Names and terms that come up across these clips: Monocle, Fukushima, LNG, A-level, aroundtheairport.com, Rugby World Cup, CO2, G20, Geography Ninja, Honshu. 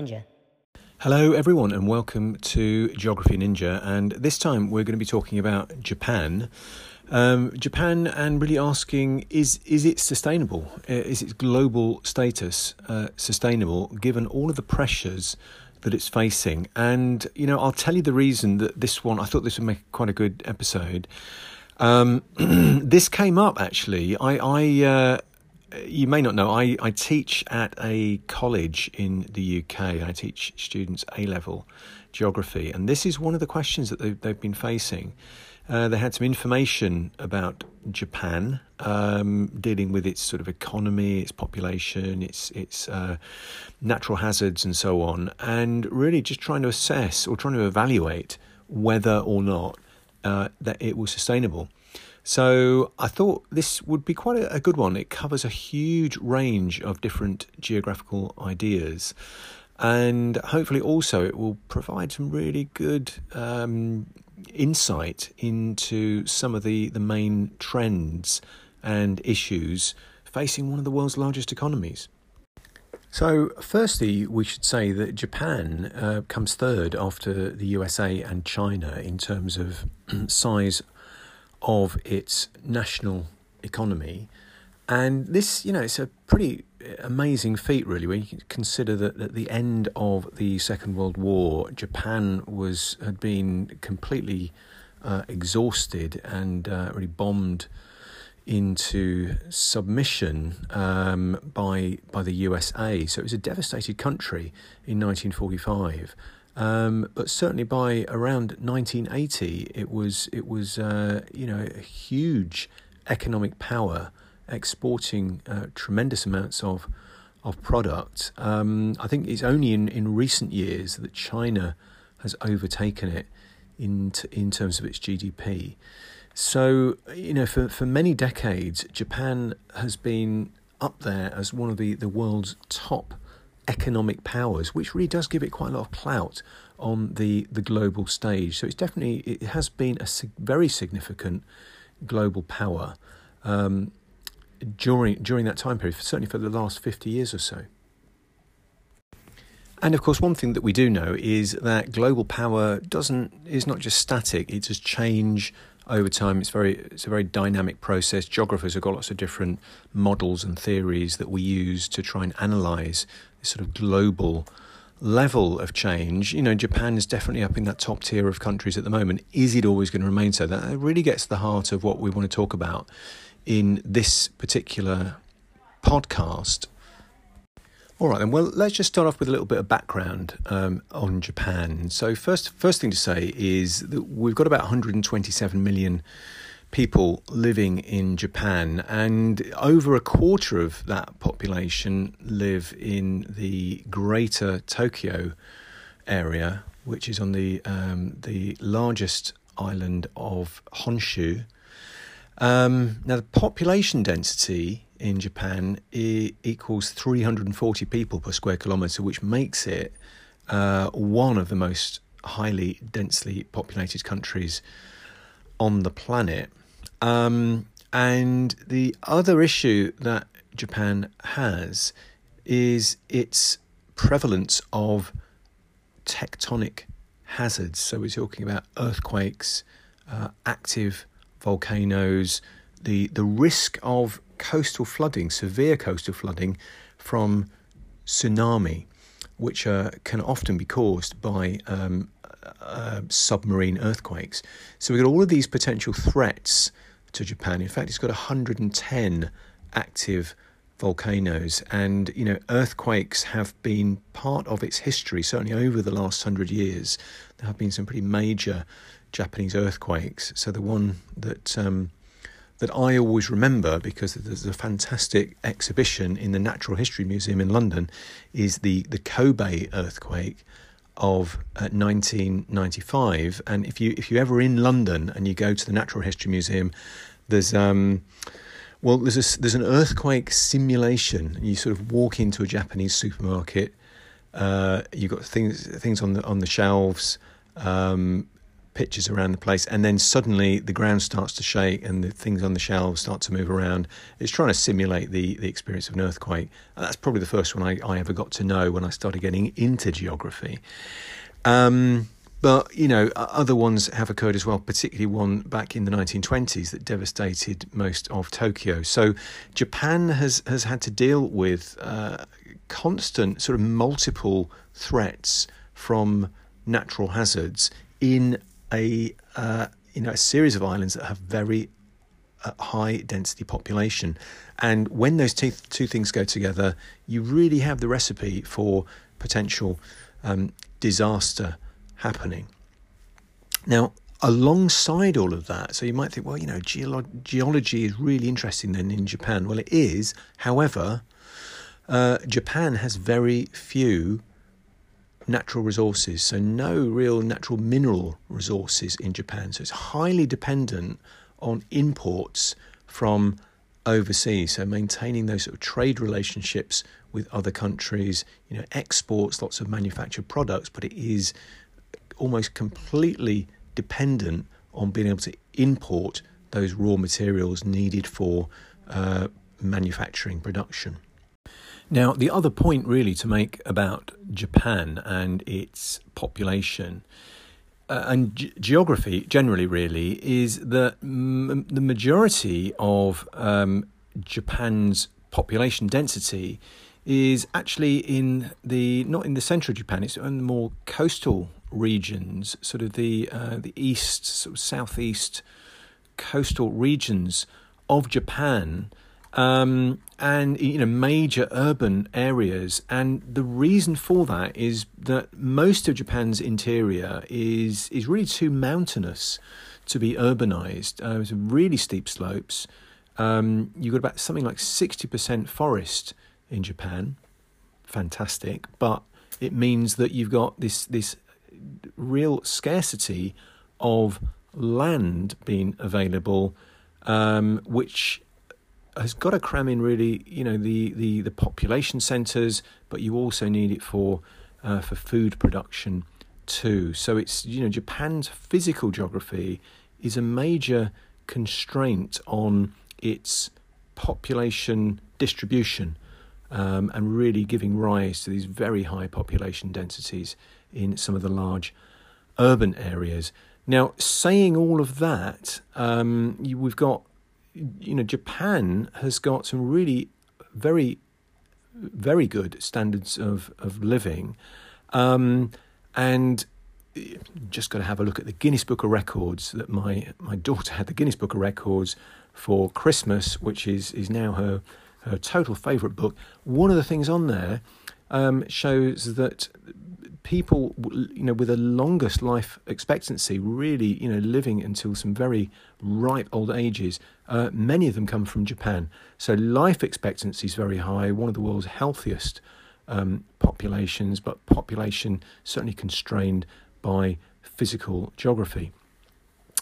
Ninja. Hello everyone and welcome to Geography Ninja, and this time we're going to be talking about Japan. Japan, and really asking, is it sustainable? Is its global status sustainable given all of the pressures that it's facing? And, you know, I'll tell you the reason that this one, I thought this would make quite a good episode. This came up actually. I you may not know, I teach at a college in the UK. I teach students A-level geography, and this is one of the questions that they've been facing. They had some information about Japan, dealing with its sort of economy, its population, its natural hazards and so on, and really just trying to assess or trying to evaluate whether or not that it was sustainable. So I thought this would be quite a good one. It covers a huge range of different geographical ideas, and hopefully also it will provide some really good insight into some of the main trends and issues facing one of the world's largest economies. So firstly, we should say that Japan comes third after the USA and China in terms of size of its national economy. And this, you know, it's a pretty amazing feat, really, when you consider that at the end of the Second World War, Japan had been completely exhausted and really bombed into submission by the USA. So it was a devastated country in 1945. But certainly by around 1980, it was you know, a huge economic power, exporting tremendous amounts of product. I think it's only in recent years that China has overtaken it in terms of its GDP. So, you know, for many decades, Japan has been up there as one of the world's top economic powers, which really does give it quite a lot of clout on the global stage. So it has been a very significant global power during that time period, certainly for the last 50 years or so. And of course, one thing that we do know is that global power is not just static, it does change over time. It's a very dynamic process. Geographers have got lots of different models and theories that we use to try and analyse this sort of global level of change. You know, Japan is definitely up in that top tier of countries at the moment. Is it always going to remain so? That really gets to the heart of what we want to talk about in this particular podcast. All right, then, well, let's just start off with a little bit of background on Japan. So first thing to say is that we've got about 127 million people living in Japan, and over a quarter of that population live in the greater Tokyo area, which is on the largest island of Honshu. Now, the population density in Japan equals 340 people per square kilometre, which makes it one of the most highly densely populated countries on the planet. And the other issue that Japan has is its prevalence of tectonic hazards. So we're talking about earthquakes, active volcanoes, the risk of coastal flooding, severe coastal flooding from tsunami, which can often be caused by submarine earthquakes. So we've got all of these potential threats to Japan. In fact, it's got 110 active volcanoes, and, you know, earthquakes have been part of its history. Certainly over the last 100 years, there have been some pretty major Japanese earthquakes. So the one that I always remember, because there's a fantastic exhibition in the Natural History Museum in London, is the Kobe earthquake of 1995. And if you're ever in London and you go to the Natural History Museum, there's an earthquake simulation. You sort of walk into a Japanese supermarket. You've got things on the shelves. pictures around the place, and then suddenly the ground starts to shake and the things on the shelves start to move around. It's trying to simulate the experience of an earthquake. And that's probably the first one I ever got to know when I started getting into geography. But, you know, other ones have occurred as well, particularly one back in the 1920s that devastated most of Tokyo. So Japan has had to deal with constant sort of multiple threats from natural hazards in a series of islands that have very high density population. And when those two things go together, you really have the recipe for potential disaster happening. Now, alongside all of that, so you might think, well, you know, geology is really interesting then in Japan. Well, it is. However, Japan has very few natural resources, so no real natural mineral resources in Japan. So it's highly dependent on imports from overseas. So maintaining those sort of trade relationships with other countries, you know, exports lots of manufactured products, but it is almost completely dependent on being able to import those raw materials needed for manufacturing production. Now, the other point really to make about Japan and its population and geography generally really is that the majority of Japan's population density is actually not in the centre of Japan, it's in the more coastal regions, sort of the east, sort of southeast coastal regions of Japan, and you know, major urban areas. And the reason for that is that most of Japan's interior is really too mountainous to be urbanised. It's really steep slopes. You've got about something like 60% forest in Japan. Fantastic, but it means that you've got this real scarcity of land being available, which has got to cram in really, you know, the population centres, but you also need it for food production too. So it's, you know, Japan's physical geography is a major constraint on its population distribution, and really giving rise to these very high population densities in some of the large urban areas. Now, saying all of that, we've got, you know, Japan has got some really very, very good standards of living, and just got to have a look at the Guinness Book of Records that my daughter had. The Guinness Book of Records for Christmas, which is now her total favourite book. One of the things on there shows that people, you know, with the longest life expectancy, really, you know, living until some very ripe old ages, many of them come from Japan. So life expectancy is very high, one of the world's healthiest populations, but population certainly constrained by physical geography.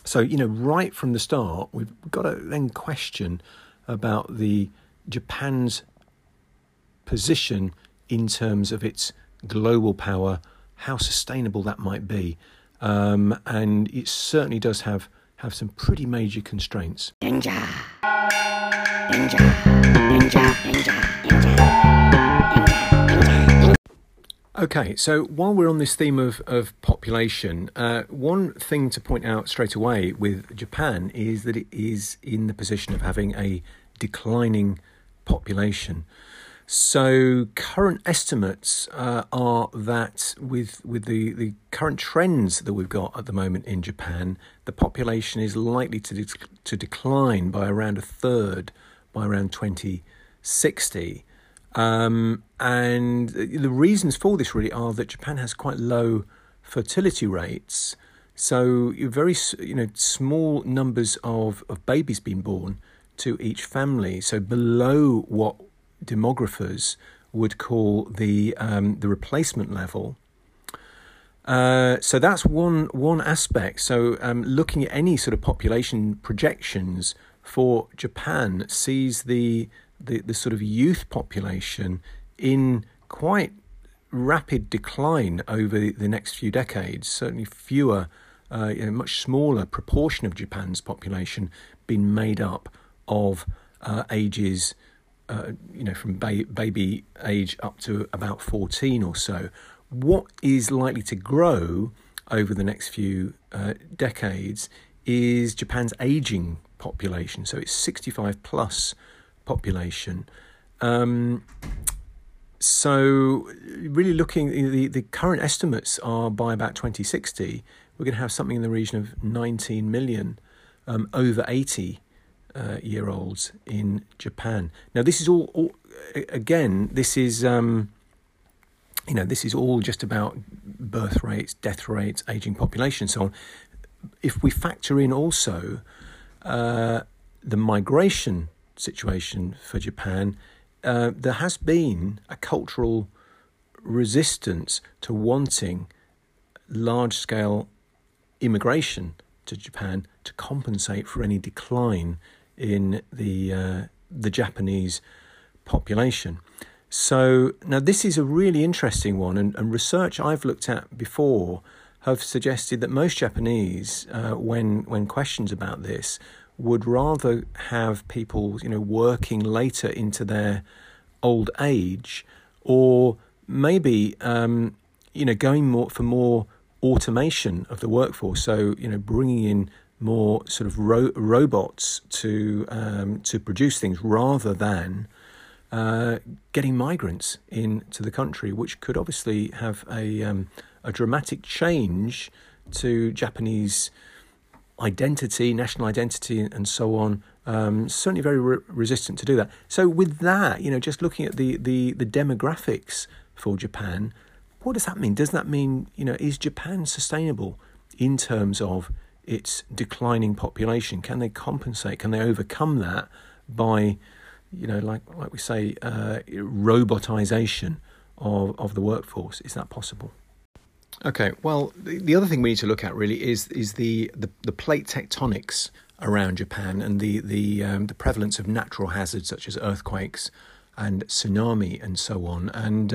So, you know, right from the start, we've got to then question about the Japan's position in terms of its global power, how sustainable that might be, and it certainly does have some pretty major constraints. Ninja. Okay, so while we're on this theme of population, one thing to point out straight away with Japan is that it is in the position of having a declining population. So current estimates are that with the current trends that we've got at the moment in Japan, the population is likely to decline by around a third by around 2060. And the reasons for this really are that Japan has quite low fertility rates. So very, you know, small numbers of babies being born to each family. So below what demographers would call the replacement level. So that's one aspect. So looking at any sort of population projections for Japan sees the sort of youth population in quite rapid decline over the next few decades. Certainly fewer in a much smaller proportion of Japan's population been made up of ages, from baby age up to about 14 or so. What is likely to grow over the next few decades is Japan's aging population, so it's 65 plus population. So really looking, the current estimates are by about 2060, we're going to have something in the region of 19 million over 80 year olds in Japan. Now this is all again, this is this is all just about birth rates, death rates, aging population, so on. If we factor in also the migration situation for Japan, there has been a cultural resistance to wanting large-scale immigration to Japan to compensate for any decline in the Japanese population. So now this is a really interesting one, and research I've looked at before have suggested that most Japanese, when questioned about this, would rather have people, working later into their old age, or maybe, going for more automation of the workforce. So, bringing in more sort of robots to produce things rather than getting migrants into the country, which could obviously have a dramatic change to Japanese identity, national identity, and so on. Certainly very resistant to do that. So with that, just looking at the demographics for Japan, what does that mean? Does that mean, is Japan sustainable in terms of its declining population? Can they compensate? Can they overcome that by, like we say, robotization of the workforce? Is that possible? Okay, well, the other thing we need to look at really is the plate tectonics around Japan, and the prevalence of natural hazards such as earthquakes and tsunami and so on. And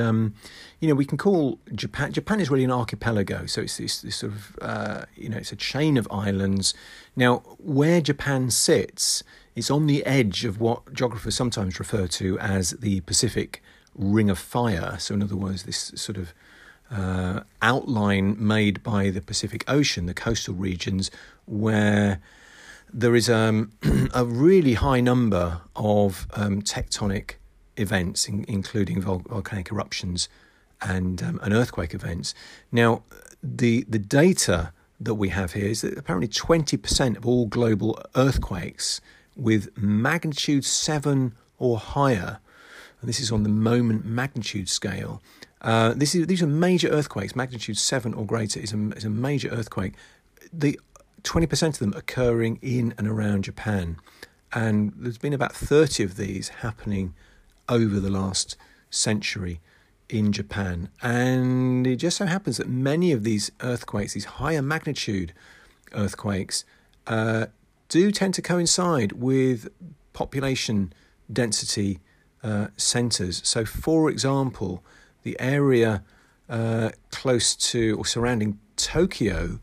we can call Japan is really an archipelago, so it's this sort of it's a chain of islands. Now, where Japan sits, it's on the edge of what geographers sometimes refer to as the Pacific Ring of Fire. So, in other words, this sort of outline made by the Pacific Ocean, the coastal regions, where there is a really high number of tectonic events, including volcanic eruptions and earthquake events. Now, the data that we have here is that apparently 20% of all global earthquakes with magnitude 7 or higher, and this is on the moment magnitude scale. These are major earthquakes. Magnitude 7 or greater is a major earthquake. The 20% of them occurring in and around Japan. And there's been about 30 of these happening over the last century in Japan. And it just so happens that many of these earthquakes, these higher magnitude earthquakes, do tend to coincide with population density centres. So, for example, the area close to or surrounding Tokyo,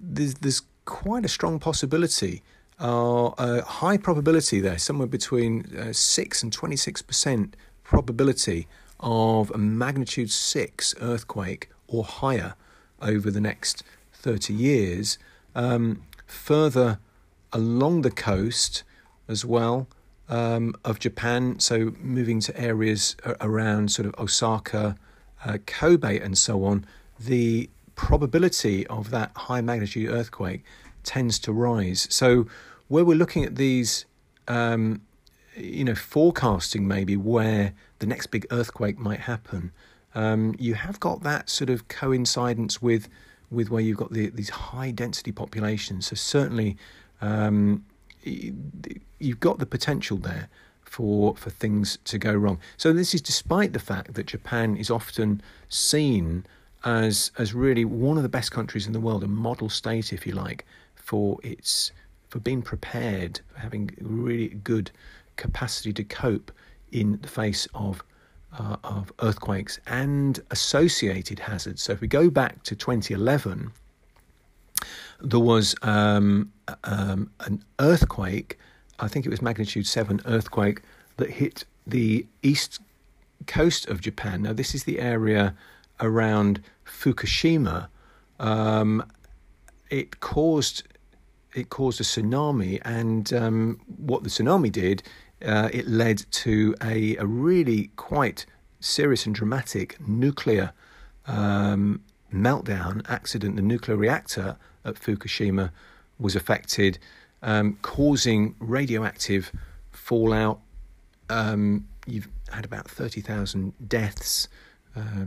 there's quite a strong possibility, a high probability there, somewhere between 6 and 26% probability of a magnitude 6 earthquake or higher over the next 30 years. Further along the coast as well, of Japan, so moving to areas around sort of Osaka, Kobe and so on, the probability of that high magnitude earthquake tends to rise. So where we're looking at these, forecasting maybe where the next big earthquake might happen, you have got that sort of coincidence with where you've got these high density populations. So certainly you've got the potential there for things to go wrong. So this is despite the fact that Japan is often seen as really one of the best countries in the world, a model state, if you like, for being prepared, for having really good capacity to cope in the face of earthquakes and associated hazards. So if we go back to 2011, there was an earthquake, I think it was magnitude 7 earthquake, that hit the east coast of Japan. Now, this is the area around Fukushima. It caused a tsunami, and what the tsunami did, it led to a really quite serious and dramatic nuclear meltdown accident. The nuclear reactor at Fukushima was affected, causing radioactive fallout. You've had about 30,000 deaths.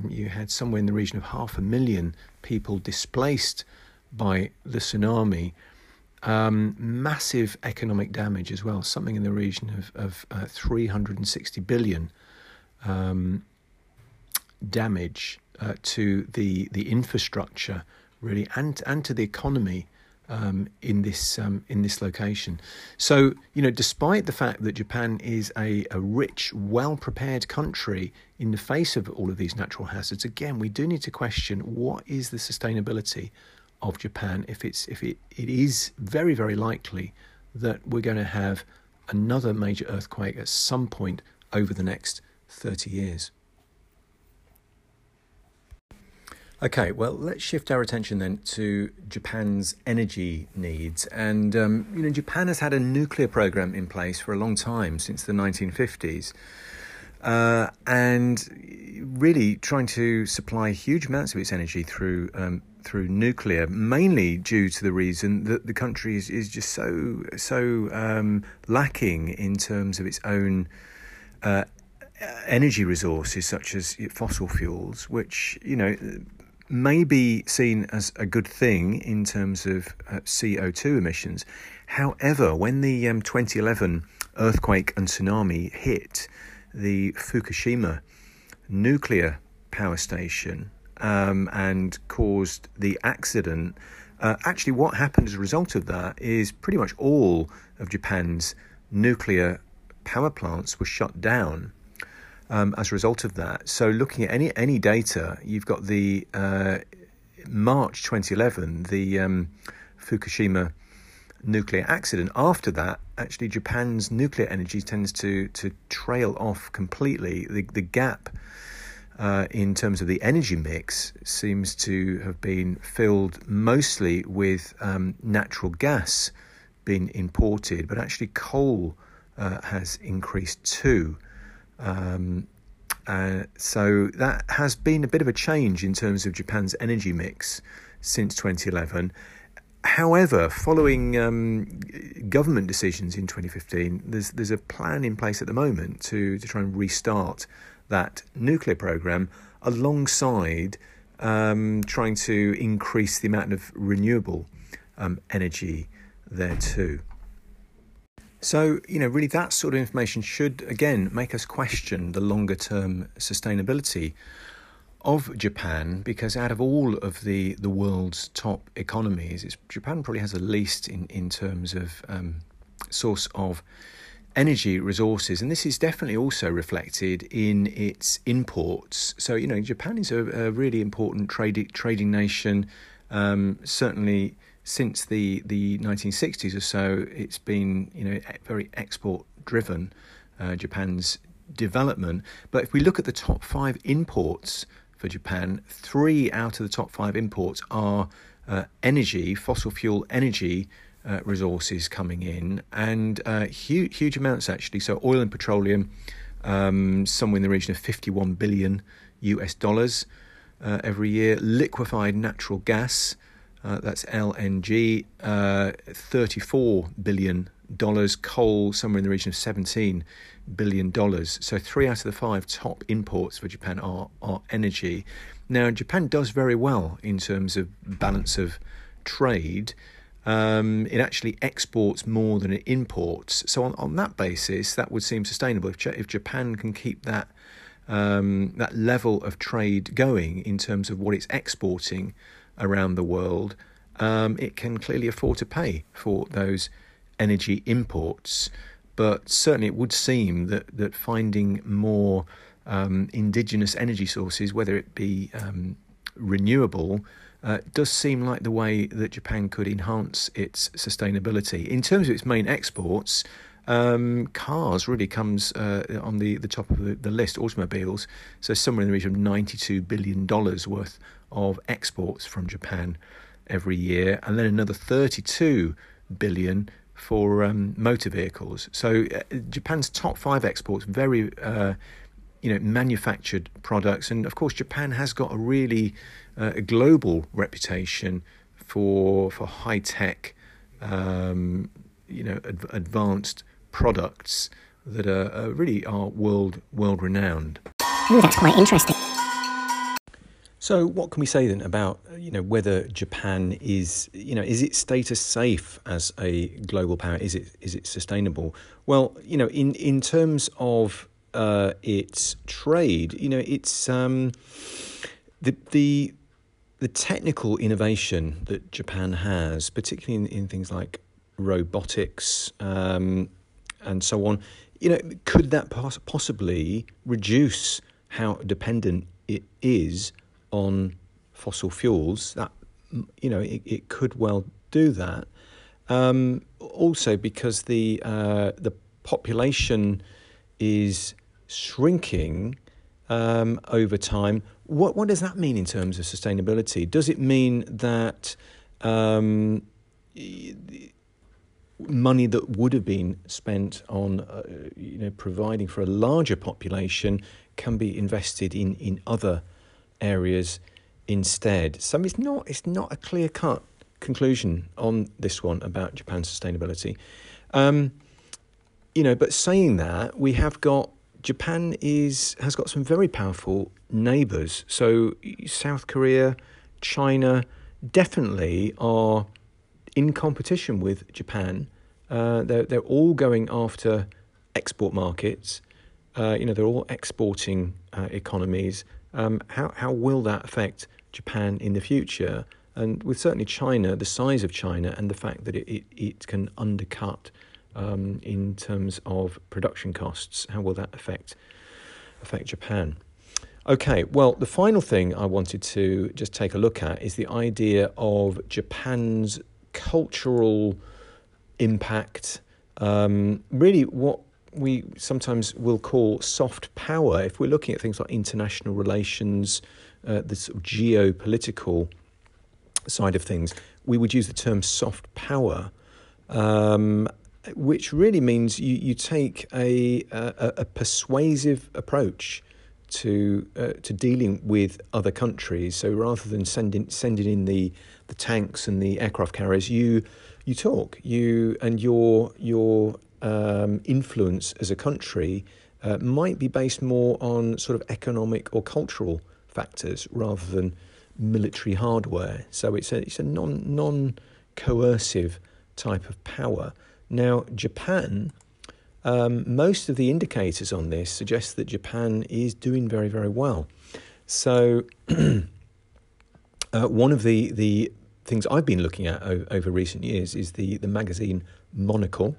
You had somewhere in the region of 500,000 people displaced by the tsunami. Massive economic damage as well, something in the region of 360 billion damage to the infrastructure, really, and to the economy in this location. So, you know, despite the fact that Japan is a rich, well-prepared country, in the face of all of these natural hazards, again, we do need to question what is the sustainability of Japan, if it is very, very likely that we're going to have another major earthquake at some point over the next 30 years. Okay, well, let's shift our attention then to Japan's energy needs. And, you know, Japan has had a nuclear program in place for a long time, since the 1950s. And really trying to supply huge amounts of its energy through nuclear, mainly due to the reason that the country is just so lacking in terms of its own energy resources, such as fossil fuels, which, you know, may be seen as a good thing in terms of CO2 emissions. However, when the 2011 earthquake and tsunami hit the Fukushima nuclear power station and caused the accident, actually what happened as a result of that is pretty much all of Japan's nuclear power plants were shut down as a result of that. So looking at any data, you've got the March 2011, the Fukushima nuclear accident. After that, actually, Japan's nuclear energy tends to trail off completely. The gap in terms of the energy mix seems to have been filled mostly with natural gas being imported, but actually coal has increased too. So that has been a bit of a change in terms of Japan's energy mix since 2011. However, following government decisions in 2015, there's a plan in place at the moment to try and restart that nuclear program, alongside trying to increase the amount of renewable energy there too. So, you know, really that sort of information should, again, make us question the longer term sustainability of Japan, because out of all of the world's top economies, Japan probably has the least in terms of source of energy resources. And this is definitely also reflected in its imports. So, you know, Japan is a really important trading nation. Certainly since the 1960s or so, it's been, you know, very export driven, Japan's development. But if we look at the top 5 imports for Japan, 3 out of the top 5 imports are energy, fossil fuel energy resources coming in, and huge amounts actually. So oil and petroleum, somewhere in the region of $51 billion every year. Liquefied natural gas, that's LNG, $34 billion. Coal, somewhere in the region of $17 billion. So 3 out of the 5 top imports for Japan are energy. Now, Japan does very well in terms of balance of trade. It actually exports more than it imports. So on that basis, that would seem sustainable if Japan can keep that that level of trade going in terms of what it's exporting around the world. It can clearly afford to pay for those energy imports. But certainly it would seem that finding more indigenous energy sources, whether it be renewable, It does seem like the way that Japan could enhance its sustainability. In terms of its main exports, cars really comes on the top of the list, automobiles. So somewhere in the region of $92 billion worth of exports from Japan every year. And then another $32 billion for motor vehicles. So Japan's top five exports, very manufactured products. And of course, Japan has got a really global reputation for high tech, advanced products that are really world renowned. Oh, that's quite interesting. So, what can we say then about whether Japan is its status safe as a global power? Is it sustainable? Well, in terms of its trade, it's the technical innovation that Japan has, particularly in things like robotics and so on. Could that possibly reduce how dependent it is on fossil fuels? That it could well do that. Also, because the population is shrinking over time. What does that mean in terms of sustainability? Does it mean that money that would have been spent on providing for a larger population can be invested in other areas instead? So it's not a clear-cut conclusion on this one about Japan's sustainability. But saying that, we have got Japan has got some very powerful neighbours. So South Korea, China definitely are in competition with Japan. They're all going after export markets. They're all exporting economies. How will that affect Japan in the future? And with certainly China, the size of China and the fact that it can undercut in terms of production costs, how will that affect Japan? Okay, well, the final thing I wanted to just take a look at is the idea of Japan's cultural impact, really what we sometimes will call soft power. If we're looking at things like international relations, the sort of geopolitical side of things, we would use the term soft power, which really means you take a persuasive approach to dealing with other countries. So rather than sending in the tanks and the aircraft carriers, you talk, your influence as a country might be based more on sort of economic or cultural factors rather than military hardware. So it's a non-coercive type of power. Now, Japan, most of the indicators on this suggest that Japan is doing very, very well. So one of the things I've been looking at over recent years is the magazine Monocle,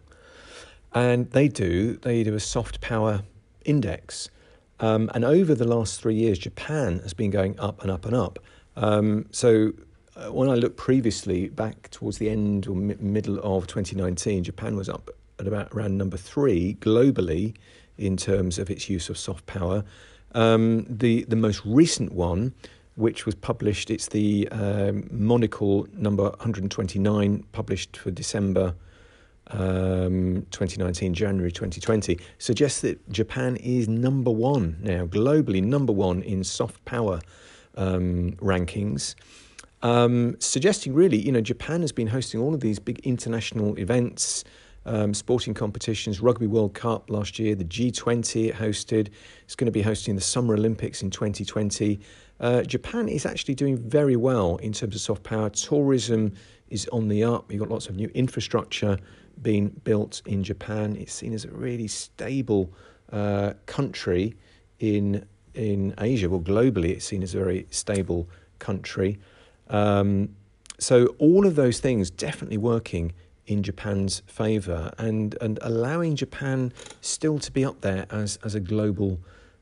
and they do a soft power index. And over the last 3 years, Japan has been going up and up and up. So when I looked previously back towards the end or middle of 2019, Japan was up at about around number 3 globally in terms of its use of soft power. The most recent one, which was published, it's the Monocle number 129, published for December 2019, January 2020, suggests that Japan is number 1 now, globally number 1 in soft power rankings. Suggesting really, Japan has been hosting all of these big international events, sporting competitions, Rugby World Cup last year, the G20 it hosted. It's going to be hosting the Summer Olympics in 2020. Japan is actually doing very well in terms of soft power. Tourism is on the up. You've got lots of new infrastructure being built in Japan. It's seen as a really stable country in Asia. Well, globally, it's seen as a very stable country. So all of those things definitely working in Japan's favour and allowing Japan still to be up there as a global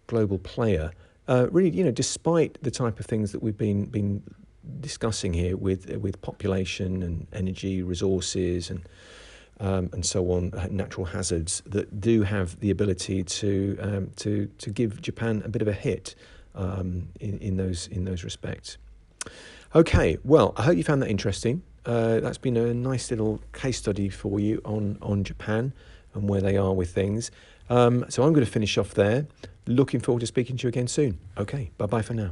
player. Really, despite the type of things that we've been discussing here with population and energy resources and so on, natural hazards that do have the ability to give Japan a bit of a hit in those respects. Okay, well, I hope you found that interesting. That's been a nice little case study for you on Japan and where they are with things. So I'm going to finish off there. Looking forward to speaking to you again soon. Okay, bye-bye for now.